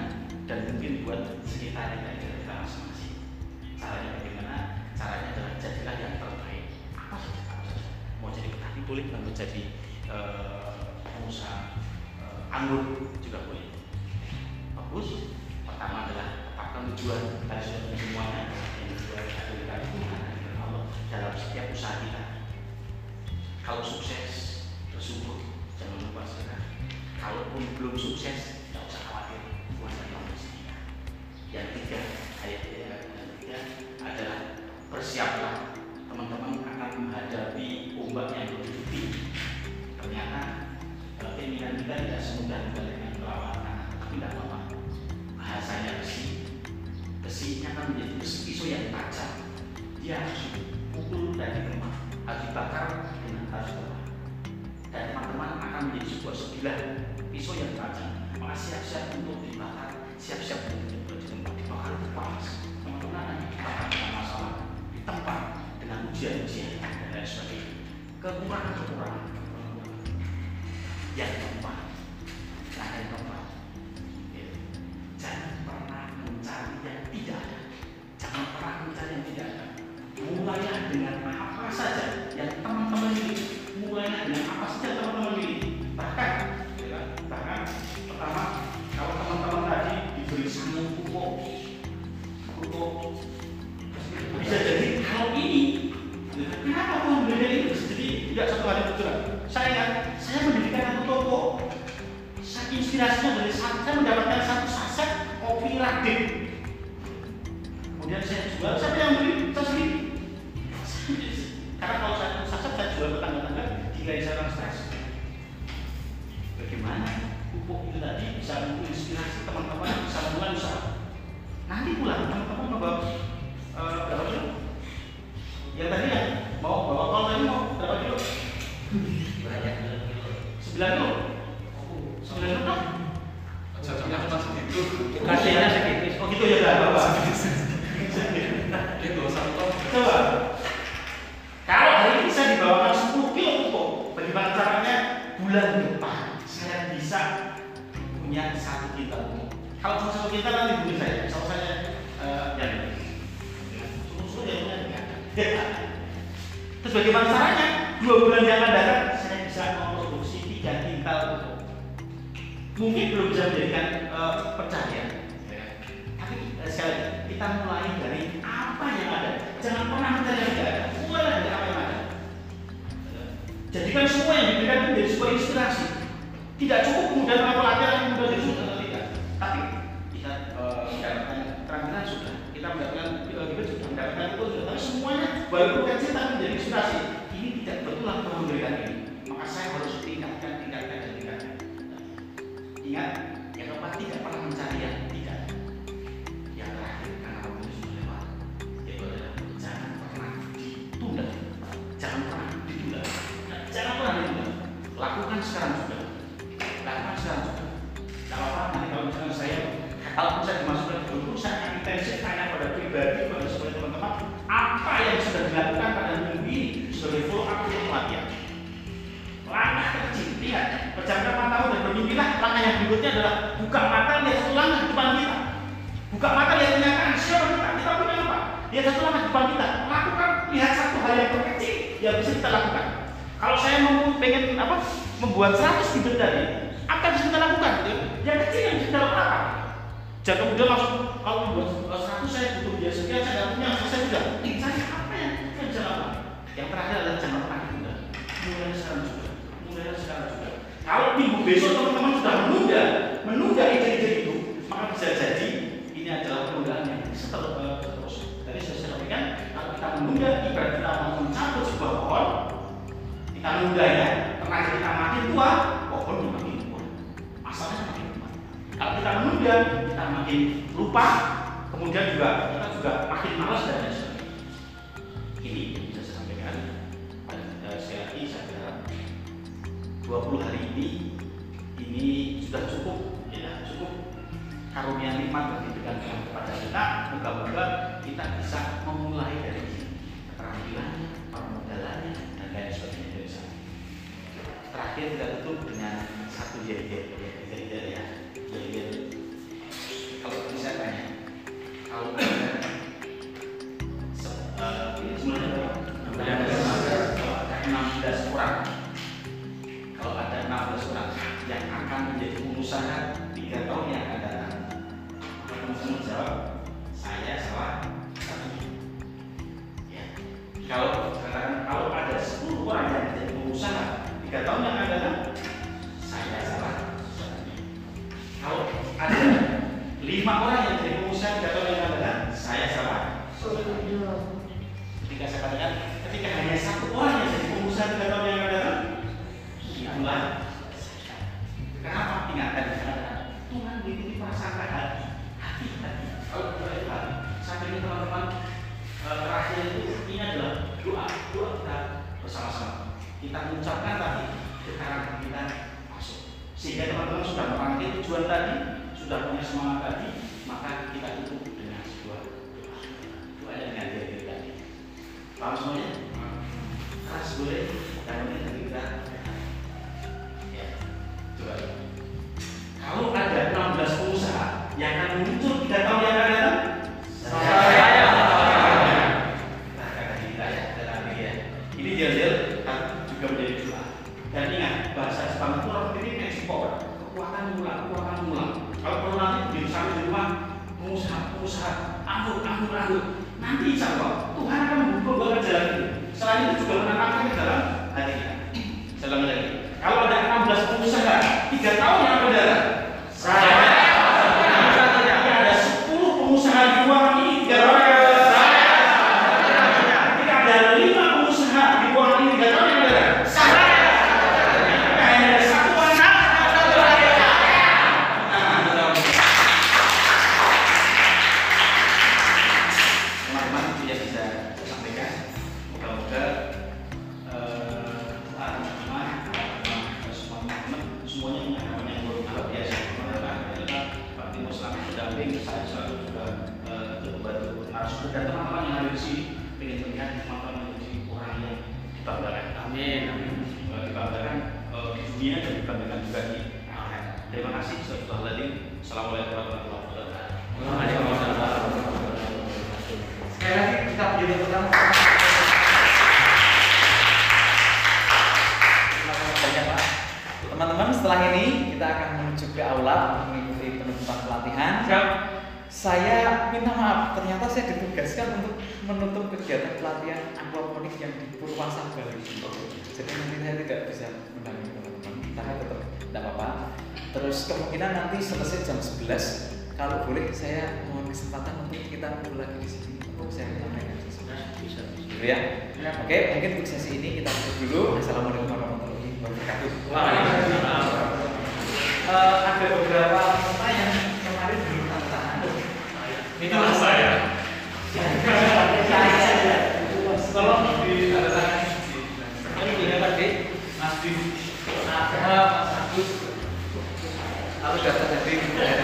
dan mungkin buat sekitar yang kita masing-masing. Caranya bagaimana? Caranya adalah jadilah yang terbaik. Apa saja, apa saja. Mau jadi petani boleh, mau jadi pengusaha uh, anggur juga boleh. Bagus. Pertama adalah tetapkan tujuan dari semuanya. Yang kedua adalah kita Allah dalam setiap usaha kita. Kalau sukses, bersyukur. Jangan lupa sekarang. Kalaupun belum sukses, tidak usah khawatir, kuasa yang mestinya. Yang tiga, ayat yang tiga adalah bersiaplah, teman-teman akan menghadapi ombak yang lebih tinggi. Ternyata keinginan kita tidak semudah dibalikan melawan anak, tapi tidak apa-apa. Bahasanya besi, besinya akan menjadi besi pisau yang tajam. Dia harus dipukul dan ditembak, harus dibakar dengan tajam. Dan teman-teman akan menjadi sebuah sebilah pisau yang tajam, maka siap-siap untuk dibakar, siap-siap untuk dibakar itu panas. Teman-teman dibakar dengan masalah, ditempat dengan ujian-ujian dan lain sebagainya. Kekurangan-kekurangan yang keempat, nah yang keempat, jangan pernah mencari yang tidak ada, jangan pernah mencari yang tidak ada. Mulailah dengan apa saja yang teman-teman ini. Mulainya dengan apa saja teman-teman ini, bahkan ya, bahkan pertama kalau teman-teman tadi diberi sandung pupuk pupuk bisa jadi kalau ini ya, kenapa aku membelinya ini bisa jadi tidak satu hari berjalan. Saya saya mendirikan satu toko, saya inspirasinya dari saya mendapatkan satu saset kopi latte, kemudian saya jual, siapa yang beli, saya sendiri. Karena kalau saya saset saya jual petang-petang nilai seorang stres. Bagaimana pupuk itu tadi bisa menginspirasi teman-teman bisa mulai usaha. Nanti pulang teman-teman membawa uh, berapa kilo? Yang tadi ya mau bawa kalau tadi mau berapa kilo? Banyak kilo. Sembilan kilo. Sembilan kilo? Cocoknya cuma segitu. Kasihnya segitu. Oh gitu ya nggak apa-apa. Gitu satu ton. Coba. Kalau hari ini saya dibawakan sepuluh kilo pupuk, bagaimana caranya bulan depan saya bisa punya satu kintal pupuk. Kalau cuma satu kintal nanti beli saya, kalau saya jadi susu yang punya tidak ada. Terus bagaimana caranya dua bulan yang akan datang saya bisa memproduksi tiga kintal pupuk. Mungkin belum bisa menjadikan uh, percaya, ya. Tapi uh, sekali lagi kita mulai dari apa yang ada. Jangan pernah mencari yang tidak ada. Mulai dari apa yang ada. Jadikan semua yang diberikan menjadi sebuah inspirasi. Tidak cukup kemudian melakukan latihan yang mudah jadi sudah tidak. Tapi adalah buka mata lihat selama di depan kita. Buka mata lihat kenyataan siapa kita. Kita punya apa? Lihat selama di depan kita. Lakukan, lihat satu hal yang terkecil yang bisa kita lakukan. Kalau saya mau pengen apa? Membuat seratus bibit dari apa yang bisa kita lakukan? Yang kecil yang bisa kita lakukan apa? Jangan kemudian langsung kalau membuat seratus saya butuh biasa sekian saya tidak punya saya sudah. Saya apa yang saya bisa lakukan? Yang terakhir adalah jangan pernah ditunda. Mulai sekarang juga. Mulai sekarang juga. Kalau minggu besok teman-teman sudah menunda, menunda ide-ide itu, maka bisa jadi ini adalah penundaan yang setelah terus. Tadi sudah saya sampaikan, kalau kita menunda, ibarat kita mau mencabut sebuah pohon, kita menunda ya, terakhir kita makin tua, pohonnya makin tua, asalnya makin tua. Kalau kita menunda, kita makin lupa, kemudian juga kita juga makin malas dan lain sebagainya. Ini yang bisa saya sampaikan pada sekali saya kira dua puluh hari ini, ini sudah cukup, ya cukup karunia nikmat yang diberikan kepada kita. Moga-moga kita bisa memulai dari keterampilan, permodalannya, dan lain sebagainya dari sana. Terakhir kita tutup dengan satu jari-jari, jari-jari ya, jari-jari. Kalau bisa tanya, kalau tiga tahun yang akan datang, maka teman-teman jawab saya salah satu. Ya, kalau katakan kalau ada sepuluh orang yang menjadi pengusaha tiga tahun yang akan datang, saya salah satu. Kalau ada lima orang yang menjadi pengusaha tiga tahun yang akan datang, saya salah satu. Ketika saya katakan, ketika hanya satu orang yang menjadi pengusaha tiga tahun yang akan datang, itulah. Kenapa ingatkan karena Tuhan diri merasakan hati hati hati. Kalau kita lihat sampai ini teman-teman terakhir itu ini adalah doa doa kita bersama-sama. Kita mengucapkan tadi getaran kita masuk. Sehingga teman-teman sudah merangkai tujuan tadi, sudah punya semangat tadi, maka kita tutup dengan sebuah doa doa yang dihadirkan tadi. Paham semuanya? Keras boleh dan ini kita. Kalau ada enam belas pengusaha yang akan muncul tiga tahun yang akan datang, saya akan. Nah, kata kita ya, kata dia. Ini dia juga menjadi doa. Dan ingat bahasa Spanyol itu orang ini ekspor, kekuatan mula, kekuatan mula. Kalau perlu nanti di sana di rumah pengusaha, pengusaha, anggur, anggur, anggur. Nanti insya Allah Tuhan akan membuka jalan ini. Selain itu juga menanamkan ke dalam hati kita. Selamat lagi. Kalau ada enam belas pengusaha tiga tahun yang akan datang, saya Mas Agus, aku sudah terjadi.